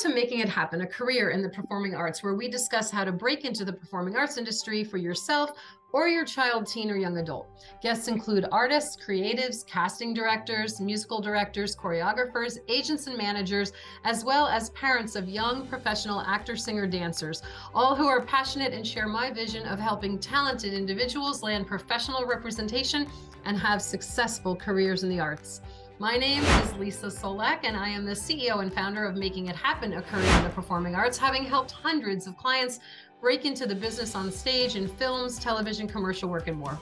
to Making It Happen, a career in the performing arts, where we discuss how to break into the performing arts industry for yourself or your child, teen, or young adult. Guests include artists, creatives, casting directors, musical directors, choreographers, agents and managers, as well as parents of young professional actor, singer, dancers, all who are passionate and share my vision of helping talented individuals land professional representation and have successful careers in the arts. My name is Leesa Csolak, and I am the CEO and founder of Making It Happen, a career in the performing arts, having helped hundreds of clients break into the business on stage in films, television, commercial work, and more.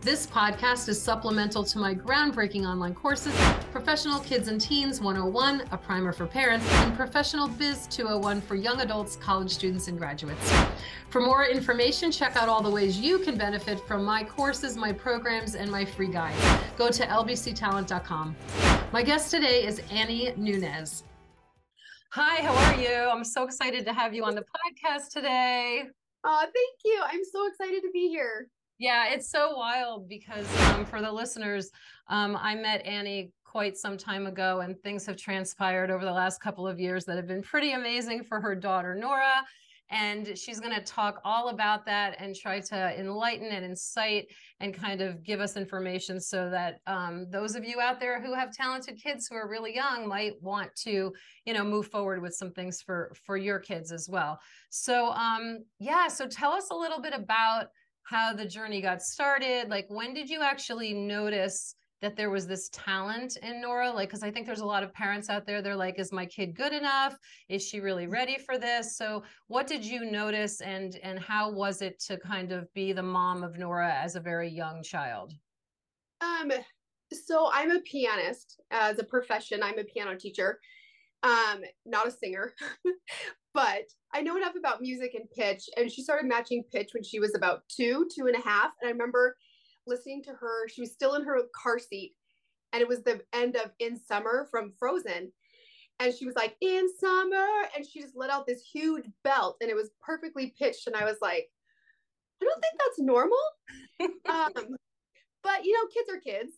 This podcast is supplemental to my groundbreaking online courses, Professional Kids and Teens 101, a primer for parents, and Professional Biz 201 for young adults, college students, and graduates. For more information, check out all the ways you can benefit from my courses, my programs, and my free guide. Go to lbctalent.com. My guest today is Annie Nunes. Hi, how are you? I'm so excited to have you on the podcast today. Oh, thank you. I'm so excited to be here. Yeah, it's so wild because for the listeners, I met Annie quite some time ago, and things have transpired over the last couple of years that have been pretty amazing for her daughter, Norah. And she's going to talk all about that and try to enlighten and incite and kind of give us information so that those of you out there who have talented kids who are really young might want to, you know, move forward with some things for your kids as well. So so tell us a little bit about how the journey got started. Like, when did you actually notice that there was this talent in Norah? Like, because I think there's a lot of parents out there, they're like, is my kid good enough? Is she really ready for this? So what did you notice, and how was it to kind of be the mom of Norah as a very young child? So I'm a pianist as a profession. I'm a piano teacher, not a singer, but I know enough about music and pitch. And she started matching pitch when she was about two and a half. And I remember listening to her, she was still in her car seat, and it was the end of In Summer from Frozen, and she was like, "In summer," and she just let out this huge belt, and it was perfectly pitched, and I was like, I don't think that's normal. But you know, kids are kids.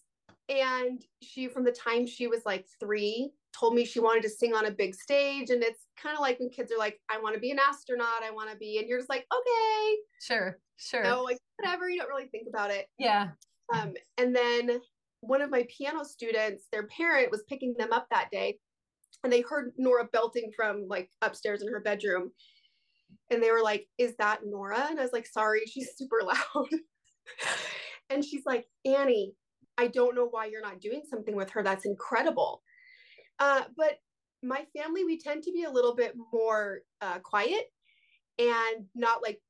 And she, from the time she was like 3, told me she wanted to sing on a big stage. And it's kind of like when kids are like, I want to be an astronaut, I want to be, and you're just like, okay, sure. So like, whatever, you don't really think about it. Yeah. And then one of my piano students, their parent was picking them up that day, and they heard Norah belting from like upstairs in her bedroom. And they were like, is that Norah? And I was like, sorry, she's super loud. And she's like, Annie, I don't know why you're not doing something with her. That's incredible. But my family, we tend to be a little bit more quiet and not like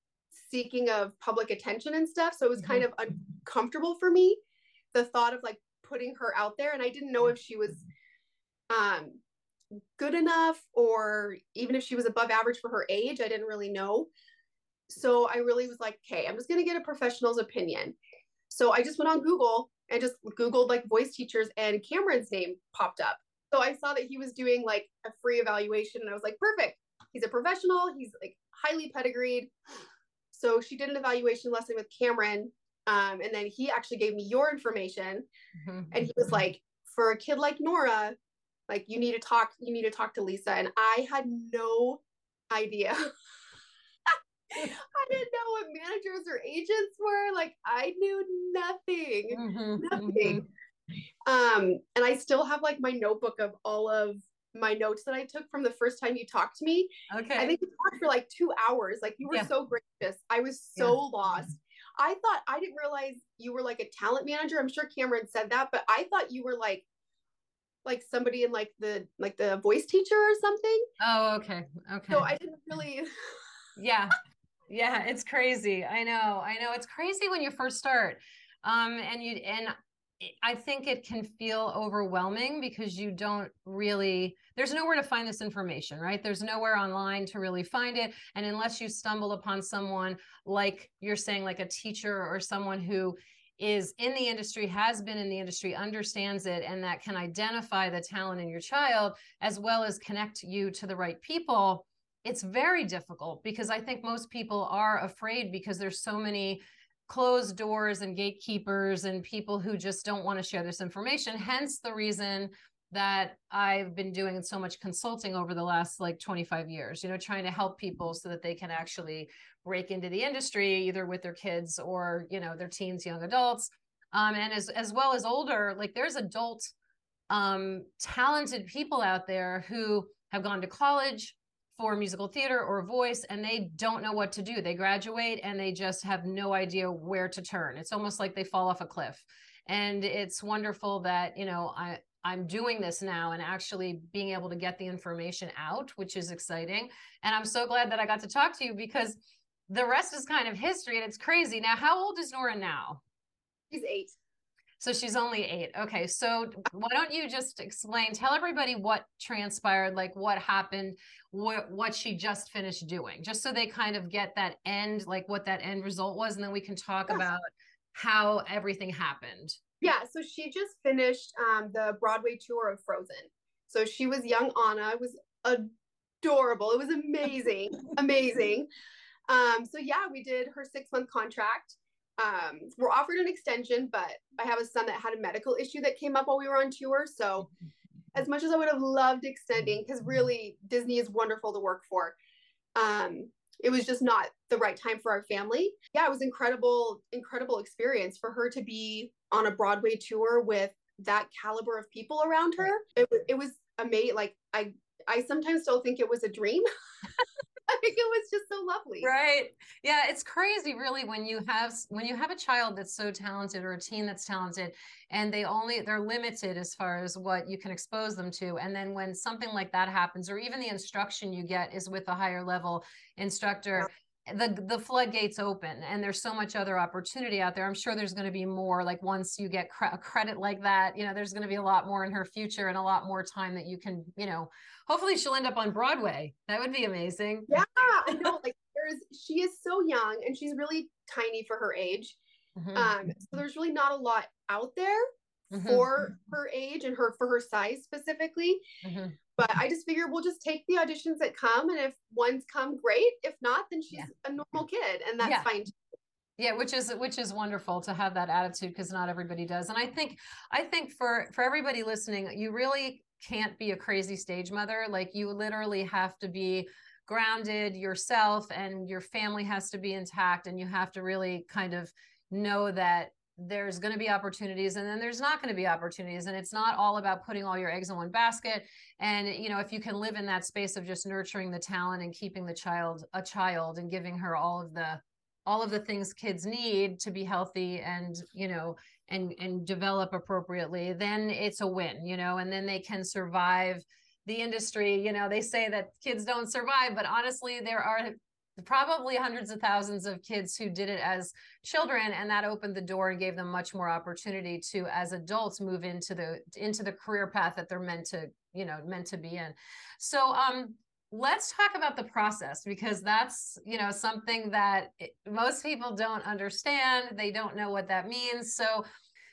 seeking of public attention and stuff. So it was kind of uncomfortable for me, the thought of like putting her out there. And I didn't know if she was good enough, or even if she was above average for her age. I didn't really know. So I really was like, okay, I'm just going to get a professional's opinion. So I just went on Google and just Googled like voice teachers, and Cameron's name popped up. So I saw that he was doing like a free evaluation, and I was like, perfect. He's a professional. He's like highly pedigreed. So she did an evaluation lesson with Cameron. And then he actually gave me your information. Mm-hmm. And he was like, for a kid like Norah, like you need to talk to Leesa. And I had no idea. I didn't know what managers or agents were. Like, I knew nothing, nothing. Mm-hmm. And I still have like my notebook of all of my notes that I took from the first time you talked to me. Okay. I think we talked for like 2 hours. Like, you were so gracious. I was so lost. I thought, I didn't realize you were like a talent manager. I'm sure Cameron said that, but I thought you were like somebody in like the voice teacher or something. Oh, okay. Okay. So I didn't really. Yeah. It's crazy. I know. It's crazy when you first start. And I think it can feel overwhelming because you don't really, there's nowhere to find this information, right? There's nowhere online to really find it. And unless you stumble upon someone, like you're saying, like a teacher or someone who is in the industry, has been in the industry, understands it, and that can identify the talent in your child, as well as connect you to the right people, it's very difficult, because I think most people are afraid because there's so many closed doors and gatekeepers and people who just don't want to share this information. Hence the reason that I've been doing so much consulting over the last like 25 years, you know, trying to help people so that they can actually break into the industry, either with their kids or, you know, their teens, young adults. And as well as older, like there's adult talented people out there who have gone to college for musical theater or voice, and they don't know what to do. They graduate and they just have no idea where to turn. It's almost like they fall off a cliff. And it's wonderful that, you know, I'm doing this now and actually being able to get the information out, which is exciting. And I'm so glad that I got to talk to you, because the rest is kind of history, and it's crazy. Now, how old is Norah now? She's 8. So she's only 8. Okay. So why don't you just explain, tell everybody what transpired, like what happened, what she just finished doing, just so they kind of get that end, like what that end result was. And then we can talk about how everything happened. Yeah, so she just finished the Broadway tour of Frozen. So she was Young Anna. It was adorable. It was amazing, amazing. So yeah, we did her 6-month contract. We're offered an extension, but I have a son that had a medical issue that came up while we were on tour. So as much as I would have loved extending, because really Disney is wonderful to work for, it was just not the right time for our family. Yeah, it was incredible, incredible experience for her to be on a Broadway tour with that caliber of people around her. It was amazing. Like I sometimes still think it was a dream. I think it was just so lovely. Right. Yeah. It's crazy really when you have a child that's so talented, or a teen that's talented, and they're limited as far as what you can expose them to. And then when something like that happens, or even the instruction you get is with a higher level instructor, the floodgates open, and there's so much other opportunity out there. I'm sure there's going to be more, like once you get a credit like that, you know, there's going to be a lot more in her future and a lot more time that you can, you know, hopefully she'll end up on Broadway. That would be amazing. Yeah, I know. Like she is so young, and she's really tiny for her age. Mm-hmm. So there's really not a lot out there for her age and for her size specifically. Mm-hmm. But I just figured we'll just take the auditions that come, and if one's come, great. If not, then she's a normal kid, and that's fine too. Yeah, which is wonderful to have that attitude, because not everybody does. And I think for everybody listening, you really can't be a crazy stage mother. Like you literally have to be grounded yourself, and your family has to be intact, and you have to really kind of know that there's going to be opportunities, and then there's not going to be opportunities. And it's not all about putting all your eggs in one basket. And, you know, if you can live in that space of just nurturing the talent and keeping the child a child and giving her all of the things kids need to be healthy and, you know, and develop appropriately, then it's a win, you know, and then they can survive the industry. You know, they say that kids don't survive, but honestly, there are probably hundreds of thousands of kids who did it as children, and that opened the door and gave them much more opportunity to, as adults, move into the career path that they're meant to be in. So let's talk about the process, because that's, you know, something that most people don't understand. They don't know what that means. So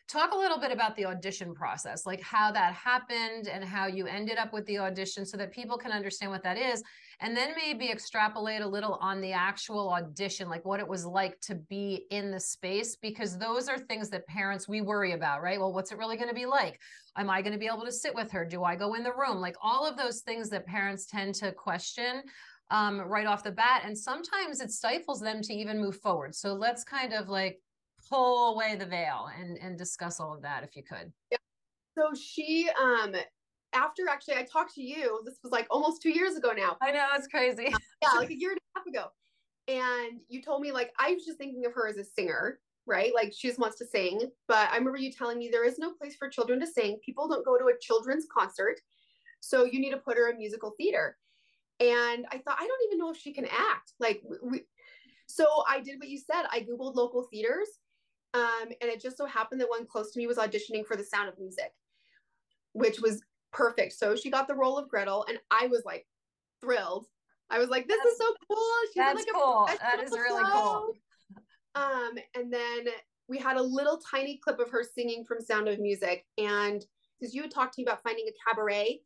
talk a little bit about the audition process, like how that happened and how you ended up with the audition, so that people can understand what that is, and then maybe extrapolate a little on the actual audition, like what it was like to be in the space, because those are things that parents, we worry about, right? Well, what's it really going to be like? Am I going to be able to sit with her? Do I go in the room? Like all of those things that parents tend to question right off the bat. And sometimes it stifles them to even move forward. So let's kind of like pull away the veil and discuss all of that, if you could. Yeah. So she, after actually I talked to you, this was like almost 2 years ago now. I know, it's crazy. Yeah, like 1.5 years ago. And you told me, like, I was just thinking of her as a singer, right? Like she just wants to sing. But I remember you telling me there is no place for children to sing. People don't go to a children's concert. So you need to put her in musical theater. And I thought, I don't even know if she can act. Like, so I did what you said. I Googled local theaters. And it just so happened that one close to me was auditioning for The Sound of Music, which was perfect. So she got the role of Gretel, and I was like thrilled. I was like, this is so cool. She's that's like cool. That is really cool. And then we had a little tiny clip of her singing from Sound of Music. And because you had talked to me about finding a cabaret,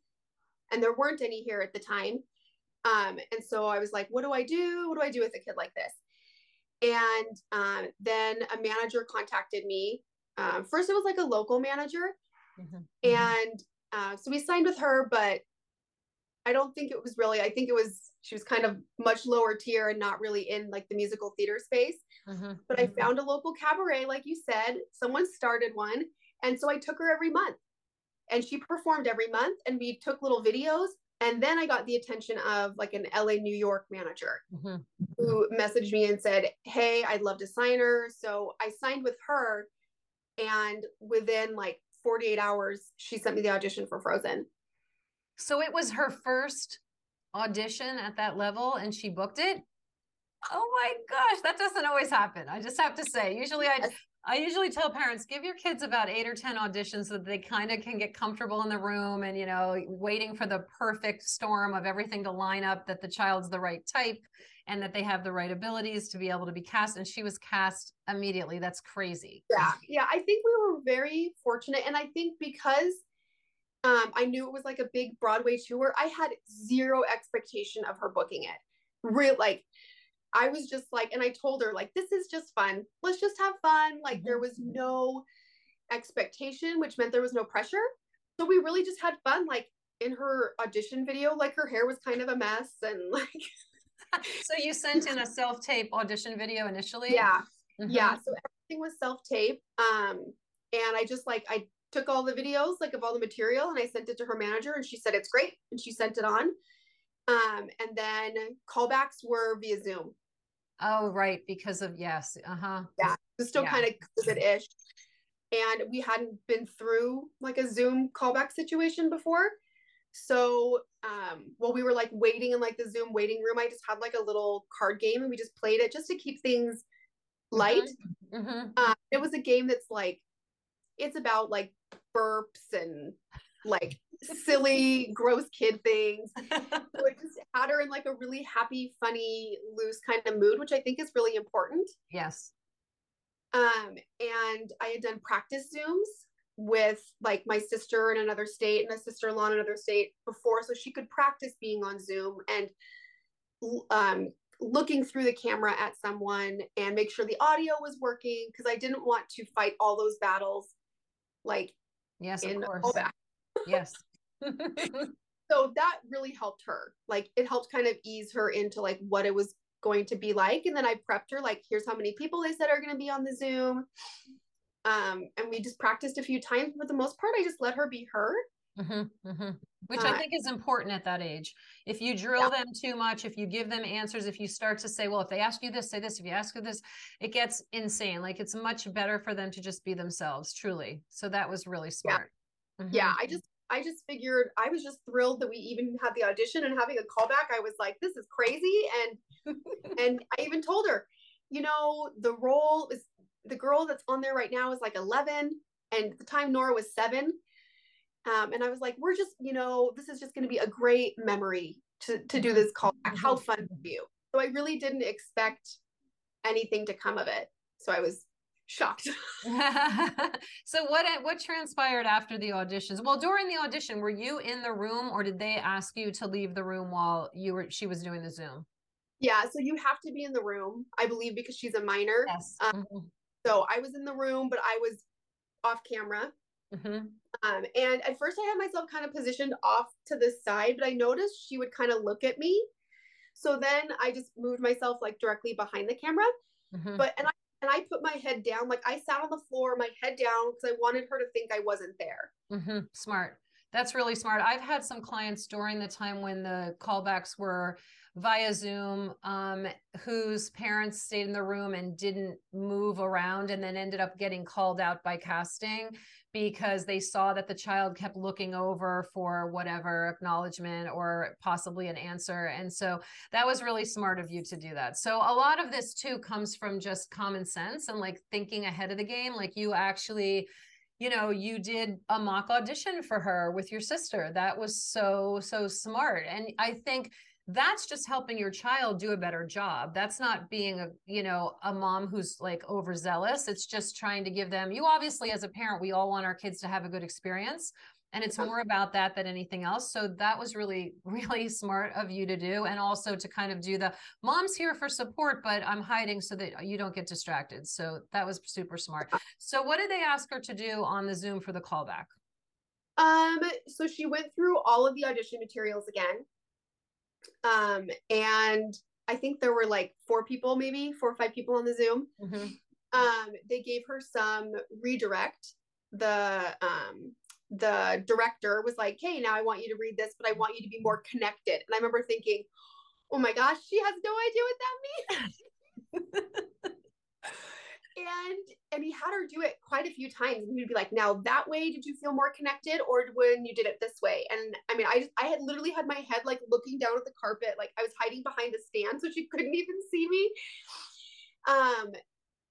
and there weren't any here at the time. And so I was like, what do I do? What do I do with a kid like this? And then a manager contacted me. First, it was like a local manager. Mm-hmm. And So we signed with her, but I don't think it was really, I think it was, she was kind of much lower tier and not really in like the musical theater space. Mm-hmm. But I found a local cabaret, like you said, someone started one. And so I took her every month and she performed every month and we took little videos. And then I got the attention of like an LA, New York manager who messaged me and said, hey, I'd love to sign her. So I signed with her, and within like 48 hours, she sent me the audition for Frozen. So it was her first audition at that level and she booked it? Oh my gosh, that doesn't always happen. I just have to say, usually I usually tell parents, give your kids about 8 or 10 auditions so that they kind of can get comfortable in the room and, you know, waiting for the perfect storm of everything to line up, that the child's the right type and that they have the right abilities to be able to be cast. And she was cast immediately. That's crazy. Yeah. Yeah. I think we were very fortunate. And I think because I knew it was like a big Broadway tour, I had zero expectation of her booking it. Like, I was just like, and I told her, like, this is just fun. Let's just have fun. Like, there was no expectation, which meant there was no pressure. So we really just had fun. Like, in her audition video, like, her hair was kind of a mess. And like, so you sent in a self-tape audition video initially? Yeah. Yeah. So everything was self-tape. And I just like, I took all the videos, like, of all the material, and I sent it to her manager, and she said, it's great. And she sent it on. And then callbacks were via Zoom. Oh, right. Because of, yes. Yeah. It's still kind of COVID-ish. And we hadn't been through like a Zoom callback situation before. So while we were like waiting in like the Zoom waiting room, I just had like a little card game and we just played it just to keep things light. It was a game that's like, it's about like burps and like silly, gross kid things. So it just had her in like a really happy, funny, loose kind of mood, which I think is really important. Yes. And I had done practice Zooms with like my sister in another state and a sister-in-law in another state before. So she could practice being on Zoom and looking through the camera at someone and make sure the audio was working. Cause I didn't want to fight all those battles. Like, yes, of course. Yes. So that really helped her. Like, it helped kind of ease her into like what it was going to be like. And then I prepped her, like, here's how many people they said are going to be on the Zoom. And we just practiced a few times. For the most part, I just let her be her. Which I think is important at that age. If you drill them too much, if you give them answers, if you start to say, well, if they ask you this, say this, if you ask her this, it gets insane. Like, it's much better for them to just be themselves, truly. So that was really smart. Yeah, I just figured, I was just thrilled that we even had the audition and having a callback. I was like, this is crazy. And, and I even told her, you know, the role is, the girl that's on there right now is like 11. And at the time Norah was 7. And I was like, we're just, you know, this is just going to be a great memory to do this callback. How fun for you. So I really didn't expect anything to come of it. So I was shocked. So what transpired after the auditions? Well, during the audition, were you in the room or did they ask you to leave the room while you were, she was doing the Zoom? Yeah. So you have to be in the room, I believe, because she's a minor. Yes. So I was in the room, but I was off camera. And at first I had myself kind of positioned off to the side, but I noticed she would kind of look at me. So then I just moved myself like directly behind the camera, and I put my head down. Like, I sat on the floor, my head down, because I wanted her to think I wasn't there. Smart. That's really smart. I've had some clients during the time when the callbacks were via Zoom, whose parents stayed in the room and didn't move around and then ended up getting called out by casting because they saw that the child kept looking over for whatever acknowledgement or possibly an answer. And so that was really smart of you to do that. So a lot of this too comes from just common sense and like thinking ahead of the game. Like, you actually, you know, you did a mock audition for her with your sister. That was so, so smart. And I think that's just helping your child do a better job. That's not being a, you know, a mom who's like overzealous. It's just trying to give them, you obviously, as a parent, we all want our kids to have a good experience. And it's more about that than anything else. So that was really, really smart of you to do. And also to kind of do the mom's here for support, but I'm hiding so that you don't get distracted. So that was super smart. So what did they ask her to do on the Zoom for the callback? So she went through all of the audition materials again. And I think there were like four or five people on the Zoom. Mm-hmm. They gave her some redirect. The director was like, hey, now I want you to read this, but I want you to be more connected. And I remember thinking, oh my gosh, she has no idea what that means. And he had her do it quite a few times. And he'd be like, now that way, did you feel more connected, or when you did it this way? And I mean, I had literally had my head like looking down at the carpet. Like I was hiding behind a stand, so she couldn't even see me.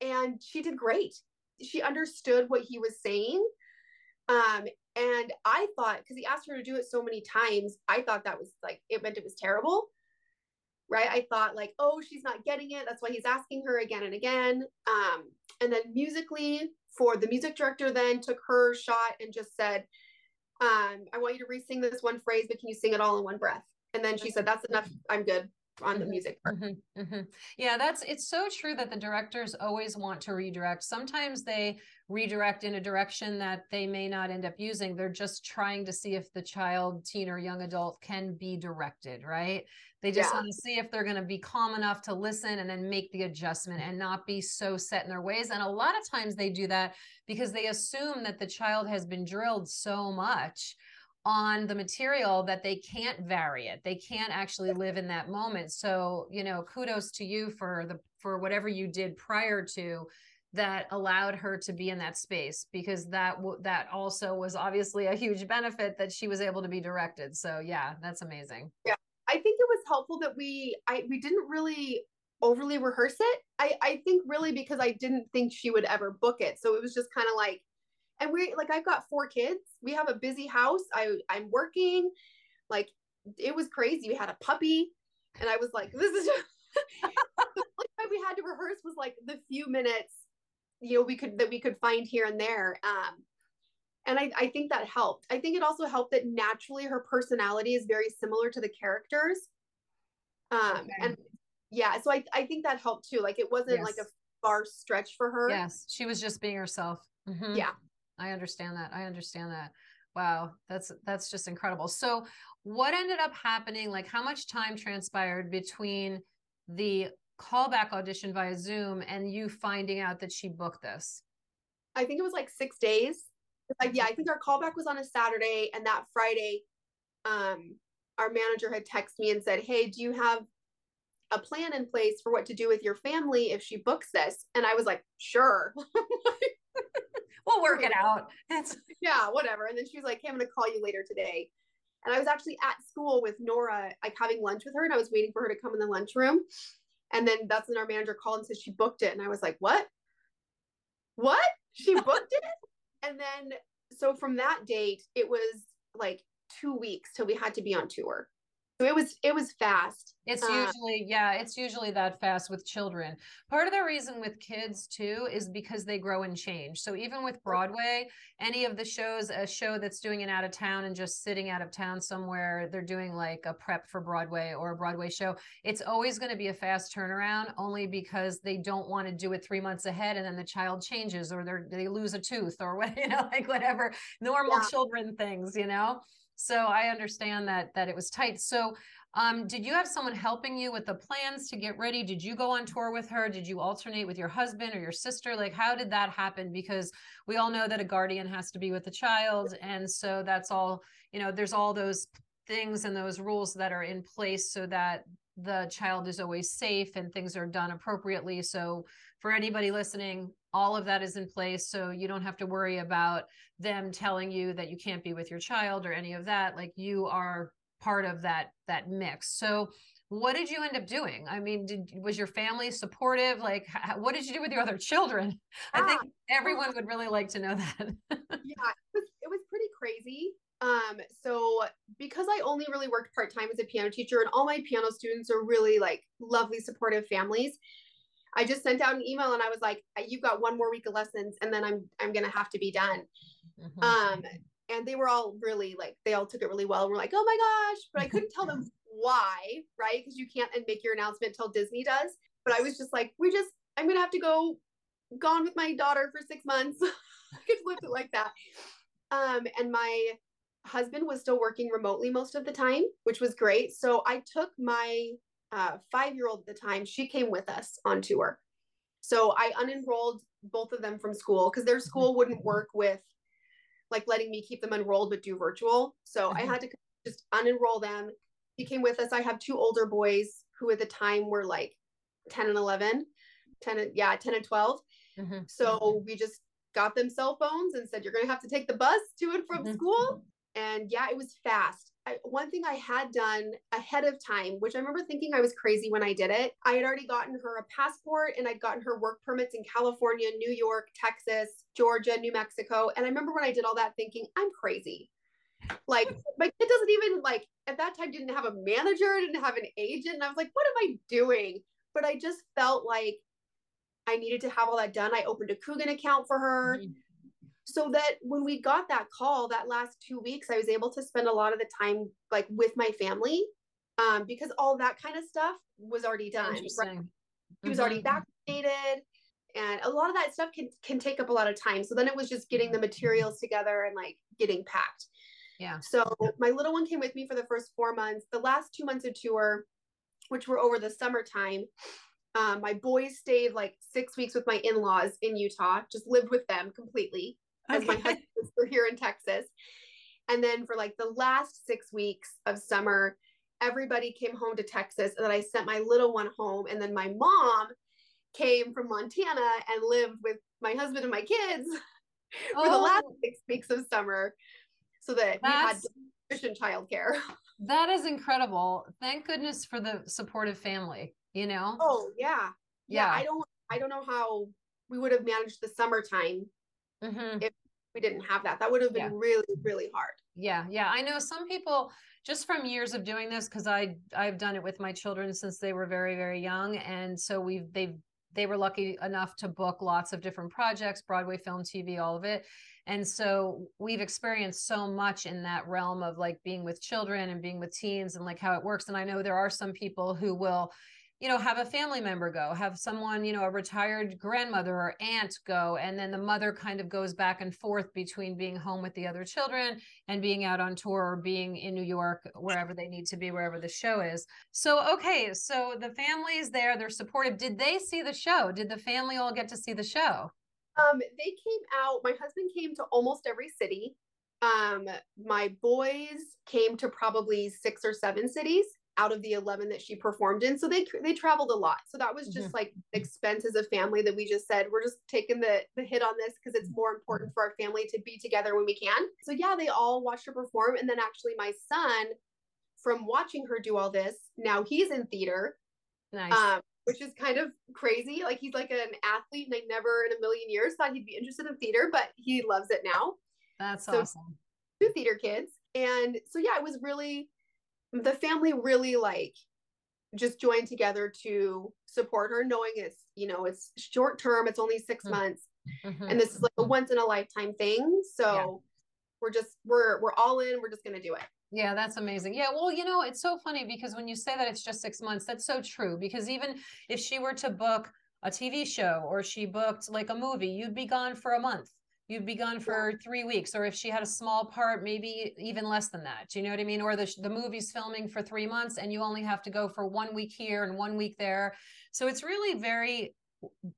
And she did great. She understood what he was saying. And I thought, because he asked her to do it so many times, I thought that was like, it meant it was terrible. Right. I thought like, oh, she's not getting it. That's why he's asking her again and again. And then musically, for the music director, then took her shot and just said, I want you to re-sing this one phrase, but can you sing it all in one breath? And then she said, that's enough. I'm good on the music part. Mm-hmm, mm-hmm. Yeah, it's so true that the directors always want to redirect. Sometimes they redirect in a direction that they may not end up using. They're just trying to see if the child, teen, or young adult can be directed, right? They just want to see if they're going to be calm enough to listen and then make the adjustment and not be so set in their ways. And a lot of times they do that because they assume that the child has been drilled so much on the material that they can't vary it. They can't actually live in that moment. So, you know, kudos to you for whatever you did prior to that allowed her to be in that space, because that also was obviously a huge benefit that she was able to be directed. So yeah, that's amazing. Yeah. I think it was helpful that we didn't really overly rehearse it. I think really because I didn't think she would ever book it. So it was just kind of like, and we, like, I've got four kids. We have a busy house. I'm working. Like, it was crazy. We had a puppy and I was like, this is just... The only time we had to rehearse was like the few minutes, you know, we could find here and there. And I think that helped. I think it also helped that naturally her personality is very similar to the characters. Okay. And yeah, so I think that helped too. Like it wasn't like a far stretch for her. Yes. She was just being herself. Mm-hmm. Yeah. I understand that. I understand that. Wow. That's just incredible. So what ended up happening? Like how much time transpired between the callback audition via Zoom and you finding out that she booked this? I think it was like 6 days. Like, yeah, I think our callback was on a Saturday, and that Friday, our manager had texted me and said, hey, do you have a plan in place for what to do with your family if she books this? And I was like, sure. We'll work it out. Yeah, whatever. And then she was like, hey, I'm going to call you later today. And I was actually at school with Norah, like having lunch with her, and I was waiting for her to come in the lunchroom. And then that's when our manager called and said she booked it. And I was like, what? She booked it? And then, so from that date, it was like 2 weeks till we had to be on tour. So it was fast. It's usually, it's usually that fast with children. Part of the reason with kids too, is because they grow and change. So even with Broadway, any of the shows, a show that's doing an out of town and just sitting out of town somewhere, they're doing like a prep for Broadway or a Broadway show. It's always going to be a fast turnaround, only because they don't want to do it 3 months ahead. And then the child changes, or they lose a tooth, or what, you know, like whatever normal children things, you know? So I understand that it was tight. So did you have someone helping you with the plans to get ready? Did you go on tour with her? Did you alternate with your husband or your sister? Like, how did that happen? Because we all know that a guardian has to be with the child. And so that's all, you know, there's all those things and those rules that are in place so that the child is always safe and things are done appropriately. So for anybody listening, all of that is in place. So you don't have to worry about them telling you that you can't be with your child or any of that. Like you are part of that mix. So what did you end up doing? I mean, was your family supportive? Like, what did you do with your other children? I think everyone would really like to know that. Yeah, it was pretty crazy. So because I only really worked part-time as a piano teacher, and all my piano students are really like lovely, supportive families, I just sent out an email and I was like, you've got one more week of lessons and then I'm going to have to be done. Mm-hmm. And they were all really like, they all took it really well. And we're like, oh my gosh, but I couldn't tell them why, right? Cause you can't make your announcement till Disney does. But I was just like, I'm going to have to go gone with my daughter for 6 months. I could flip it like that. And my husband was still working remotely most of the time, which was great. So I took my 5-year-old at the time. She came with us on tour. So I unenrolled both of them from school because their school wouldn't work with like letting me keep them enrolled, but do virtual. So I had to just unenroll them. He came with us. I have two older boys who at the time were like 10 and 11, 10 and 12. Mm-hmm. So we just got them cell phones and said, you're going to have to take the bus to and from school. And yeah, it was fast. One thing I had done ahead of time, which I remember thinking I was crazy when I did it, I had already gotten her a passport and I'd gotten her work permits in California, New York, Texas, Georgia, New Mexico. And I remember when I did all that thinking, I'm crazy. Like my kid doesn't even like, at that time didn't have a manager, didn't have an agent. And I was like, what am I doing? But I just felt like I needed to have all that done. I opened a Coogan account for her. So that when we got that call that last 2 weeks, I was able to spend a lot of the time like with my family because all that kind of stuff was already done. Right? He was already vaccinated and a lot of that stuff can take up a lot of time. So then it was just getting the materials together and like getting packed. Yeah. So my little one came with me for the first 4 months. The last 2 months of tour, which were over the summertime, my boys stayed like 6 weeks with my in-laws in Utah, just lived with them completely. Because my husband's here in Texas. And then for like the last 6 weeks of summer, everybody came home to Texas. And then I sent my little one home. And then my mom came from Montana and lived with my husband and my kids for the last 6 weeks of summer so that we had sufficient childcare. That is incredible. Thank goodness for the supportive family, you know? Oh, yeah. Yeah. I don't know how we would have managed the summertime. If we didn't have that, that would have been really, really hard. Yeah. Yeah. I know some people just from years of doing this, cause I've done it with my children since they were very, very young. And so they were lucky enough to book lots of different projects, Broadway, film, TV, all of it. And so we've experienced so much in that realm of like being with children and being with teens and like how it works. And I know there are some people who will, you know, have a family member go, have someone, you know, a retired grandmother or aunt go, and then the mother kind of goes back and forth between being home with the other children and being out on tour or being in New York, wherever they need to be, wherever the show is. So, okay. So the family is there. They're supportive. Did they see the show? Did the family all get to see the show? They came out. My husband came to almost every city. My boys came to probably 6 or 7 cities out of the 11 that she performed in. So they traveled a lot. So that was just like expense as a family that we just said, we're just taking the hit on this because it's more important for our family to be together when we can. So yeah, they all watched her perform. And then actually my son, from watching her do all this, now he's in theater, which is kind of crazy. Like he's like an athlete and I never in a million years thought he'd be interested in theater, but he loves it now. That's awesome. 2 theater kids. And so yeah, it was really, the family really like just joined together to support her, knowing it's, you know, it's short term, it's only 6 months. And this is like a once in a lifetime thing. So we're all in, we're just going to do it. Yeah, that's amazing. Yeah. Well, you know, it's so funny because when you say that it's just 6 months, that's so true, because even if she were to book a TV show or she booked like a movie, you'd be gone for a month. You'd be gone for 3 weeks, or if she had a small part, maybe even less than that. Do you know what I mean? Or the movie's filming for 3 months and you only have to go for 1 week here and 1 week there. So it's really very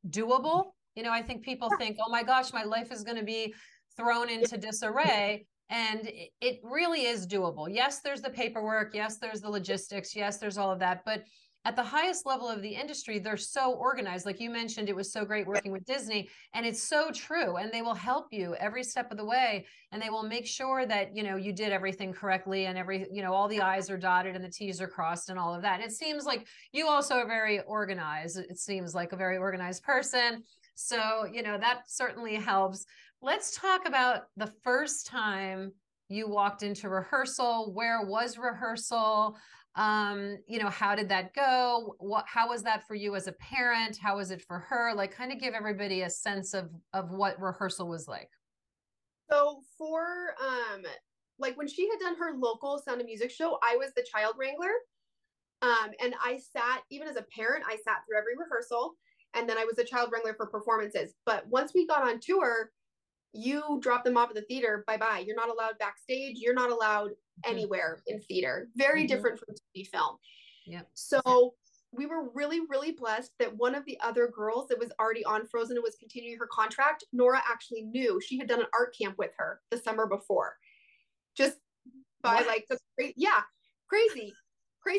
doable. You know, I think people think, oh my gosh, my life is going to be thrown into disarray. And it really is doable. Yes, there's the paperwork. Yes, there's the logistics. Yes, there's all of that. But at the highest level of the industry, they're so organized. Like you mentioned, it was so great working with Disney, and it's so true. And they will help you every step of the way. And they will make sure that, you know, you did everything correctly and every, you know, all the I's are dotted and the T's are crossed and all of that. And it seems like you also are very organized. It seems like a very organized person. So, you know, that certainly helps. Let's talk about the first time you walked into rehearsal. Where was rehearsal? You know, how did that go? How was that for you as a parent? How was it for her? Like kind of give everybody a sense of what rehearsal was like. So for, like when she had done her local Sound of Music show, I was the child wrangler. And I sat, even as a parent, I sat through every rehearsal, and then I was the child wrangler for performances. But once we got on tour, you drop them off at the theater, bye-bye. You're not allowed backstage. You're not allowed anywhere in theater. Very different from TV film. Yeah. So we were really, really blessed that one of the other girls that was already on Frozen and was continuing her contract, Norah actually knew. She had done an art camp with her the summer before. Just by like, crazy.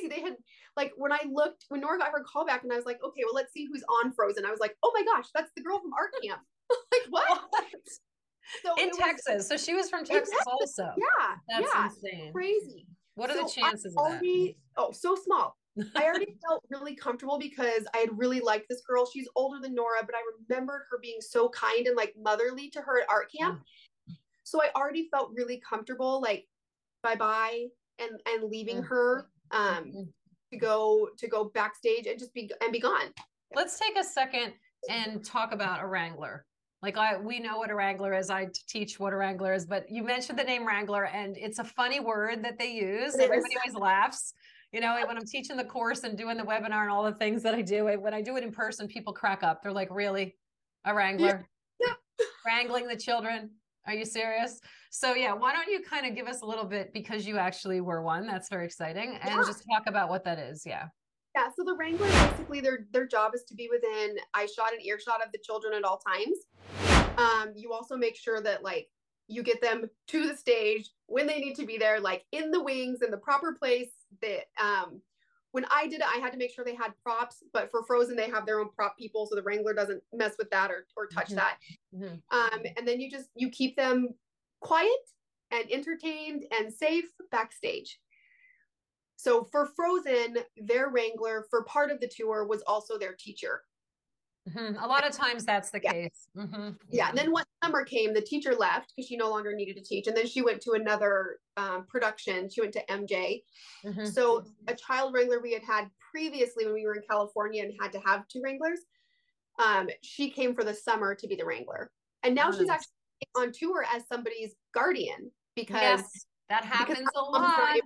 They had, like, when I looked, when Norah got her call back and I was like, okay, well, let's see who's on Frozen. I was like, oh my gosh, that's the girl from art camp. Like, what? So in Texas. So she was from Texas also. Yeah. That's insane. Crazy. What are the chances of that? Oh, so small. I already felt really comfortable because I had really liked this girl. She's older than Norah, but I remembered her being so kind and like motherly to her at art camp. So I already felt really comfortable, like bye-bye and leaving her to go backstage and just be gone. Let's take a second and talk about a wrangler. Like we know what a wrangler is. I teach what a wrangler is, but you mentioned the name wrangler and it's a funny word that they use. Everybody always laughs. You know, when I'm teaching the course and doing the webinar and all the things that I do, when I do it in person, people crack up. They're like, really? A wrangler? Yeah. Wrangling the children? Are you serious? So yeah, why don't you kind of give us a little bit, because you actually were one. That's very exciting. And just talk about what that is. Yeah. Yeah, so the wrangler, basically their job is to be within eyeshot and earshot of the children at all times. You also make sure that like you get them to the stage when they need to be there, like in the wings, in the proper place. That when I did it, I had to make sure they had props, but for Frozen, they have their own prop people. So the wrangler doesn't mess with that or touch that. And then you keep them quiet and entertained and safe backstage. So for Frozen, their wrangler for part of the tour was also their teacher. A lot of times that's the case. And then when summer came, the teacher left because she no longer needed to teach. And then she went to another production. She went to MJ. So a child wrangler we had had previously when we were in California and had to have two wranglers. She came for the summer to be the wrangler. And now she's actually on tour as somebody's guardian because that happens a lot.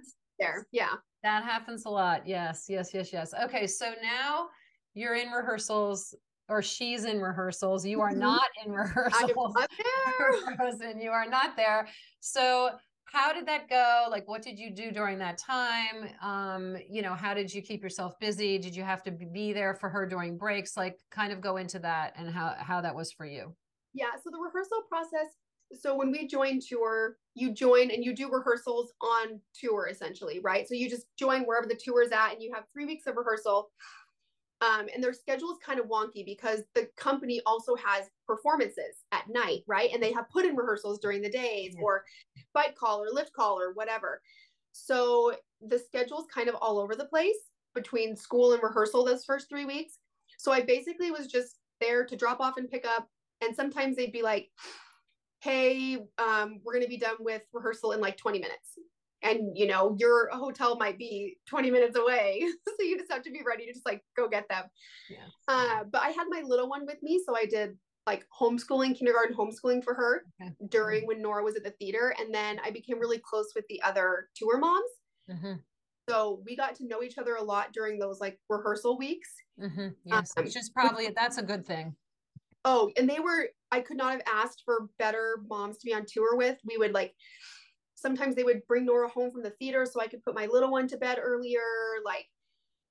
Yeah. That happens a lot. Yes. Okay. So now you're in rehearsals, or she's in rehearsals. You are not in rehearsals. Frozen, you are not there. So how did that go? Like, what did you do during that time? You know, how did you keep yourself busy? Did you have to be there for her during breaks? Like, kind of go into that and how that was for you. Yeah. So the rehearsal process. So when we join tour, you join and you do rehearsals on tour essentially, right? So you just join wherever the tour is at and you have 3 weeks of rehearsal. And their schedule is kind of wonky because the company also has performances at night, right? And they have put in rehearsals during the days or bike call or lift call or whatever. So the schedule is kind of all over the place between school and rehearsal those first 3 weeks. So I basically was just there to drop off and pick up. And sometimes they'd be like, hey, we're going to be done with rehearsal in like 20 minutes. And, you know, your hotel might be 20 minutes away. So you just have to be ready to just like go get them. Yeah. But I had my little one with me. So I did like kindergarten homeschooling for her during when Norah was at the theater. And then I became really close with the other tour moms. So we got to know each other a lot during those like rehearsal weeks. Which is probably, that's a good thing. Oh, and I could not have asked for better moms to be on tour with. We would sometimes they would bring Norah home from the theater so I could put my little one to bed earlier. Like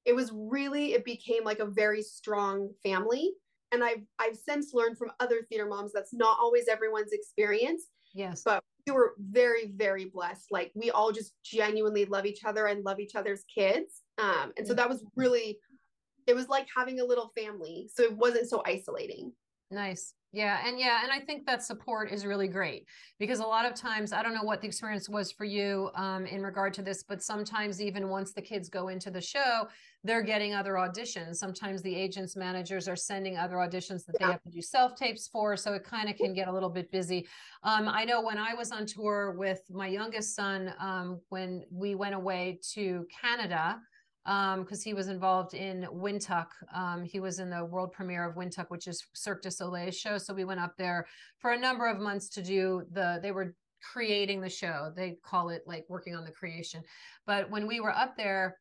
it became like a very strong family. And I've since learned from other theater moms, that's not always everyone's experience. Yes. But we were very, very blessed. Like we all just genuinely love each other and love each other's kids. And so that was really, it was like having a little family. So it wasn't so isolating. Nice. And I think that support is really great because a lot of times, I don't know what the experience was for you in regard to this, but sometimes even once the kids go into the show, they're getting other auditions. Sometimes the agents, managers are sending other auditions that they have to do self-tapes for. So it kind of can get a little bit busy. I know when I was on tour with my youngest son, when we went away to Canada, because he was involved in Wintuck. He was in the world premiere of Wintuck, which is Cirque du Soleil's show. So we went up there for a number of months to do they were creating the show. They call it like working on the creation. But when we were up there,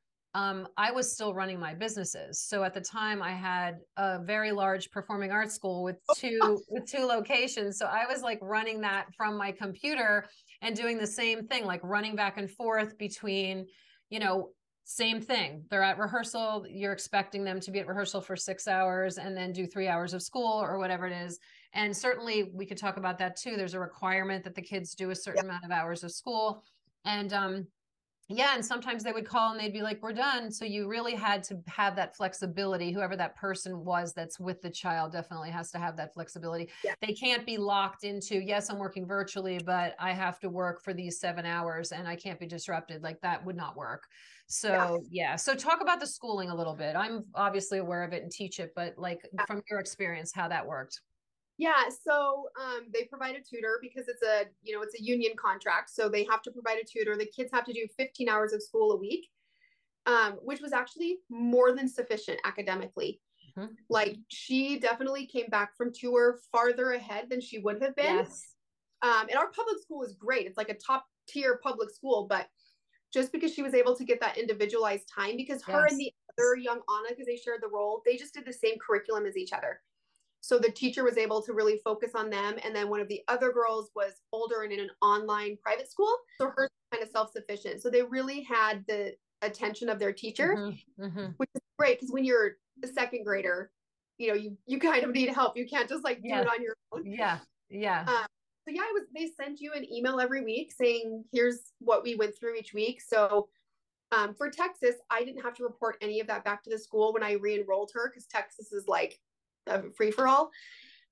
I was still running my businesses. So at the time I had a very large performing arts school with two locations. So I was like running that from my computer and doing the same thing, like running back and forth between, you know, same thing. They're at rehearsal. You're expecting them to be at rehearsal for 6 hours and then do 3 hours of school or whatever it is. And certainly we could talk about that too. There's a requirement that the kids do a certain amount of hours of school. And, yeah. And sometimes they would call and they'd be like, we're done. So you really had to have that flexibility. Whoever that person was that's with the child definitely has to have that flexibility. Yeah. They can't be locked into, yes, I'm working virtually, but I have to work for these 7 hours and I can't be disrupted. Like that would not work. So yeah. So talk about the schooling a little bit. I'm obviously aware of it and teach it, but like from your experience, how that worked. Yeah. So they provide a tutor because it's a, you know, it's a union contract. So they have to provide a tutor. The kids have to do 15 hours of school a week, which was actually more than sufficient academically. Mm-hmm. Like she definitely came back from tour farther ahead than she would have been. Yes. And our public school is great. It's like a top tier public school, but just because she was able to get that individualized time, because her and the other young Anna, because they shared the role, they just did the same curriculum as each other. So the teacher was able to really focus on them. And then one of the other girls was older and in an online private school. So hers was kind of self-sufficient. So they really had the attention of their teacher, which is great. Because when you're a second grader, you know, you kind of need help. You can't just like do it on your own. Yeah. Yeah. So yeah, they sent you an email every week saying, here's what we went through each week. So for Texas, I didn't have to report any of that back to the school when I re-enrolled her, because Texas is like free for all.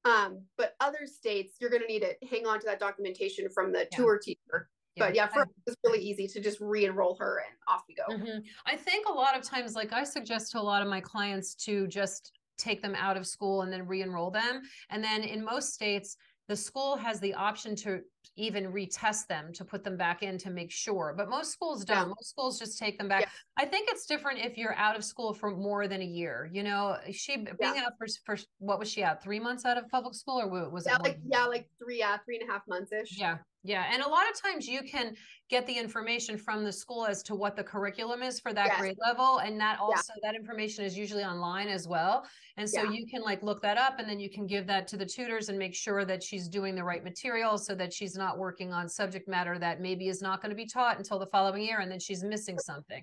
But other states, you're going to need to hang on to that documentation from the tour teacher. Yeah. But yeah, for us, it's really easy to just re-enroll her and off we go. Mm-hmm. I think a lot of times, like I suggest to a lot of my clients to just take them out of school and then re-enroll them. And then in most states, the school has the option to even retest them, to put them back in to make sure, but most schools don't. Most schools just take them back. I think it's different if you're out of school for more than a year, you know, she being out for what was she out? 3 months out of public school, or was it like, like three and a half months ish. Yeah. Yeah. And a lot of times you can get the information from the school as to what the curriculum is for that grade level. And that also, that information is usually online as well. And so you can like look that up and then you can give that to the tutors and make sure that she's doing the right material so that she's not working on subject matter that maybe is not going to be taught until the following year. And then she's missing something.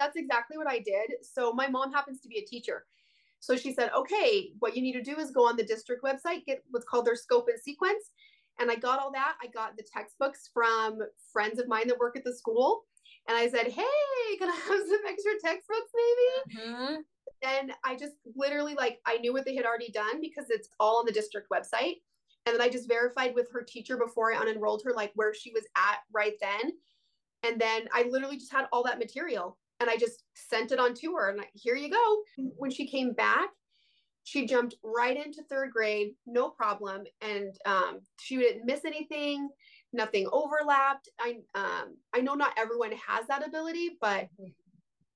That's exactly what I did. So my mom happens to be a teacher. So she said, okay, what you need to do is go on the district website, get what's called their scope and sequence. And I got all that. I got the textbooks from friends of mine that work at the school. And I said, hey, can I have some extra textbooks maybe? And I just literally like, I knew what they had already done because it's all on the district website. And then I just verified with her teacher before I unenrolled her, like where she was at right then. And then I literally just had all that material and I just sent it on to her and like, here you go. When she came back, she jumped right into third grade, no problem. And she didn't miss anything, nothing overlapped. I know not everyone has that ability, but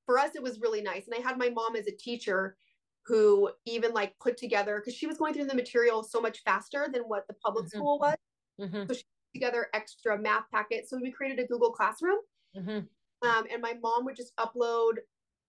for us, it was really nice. And I had my mom as a teacher who even like put together, because she was going through the material so much faster than what the public school was. So she put together extra math packets. So we created a Google Classroom and my mom would just upload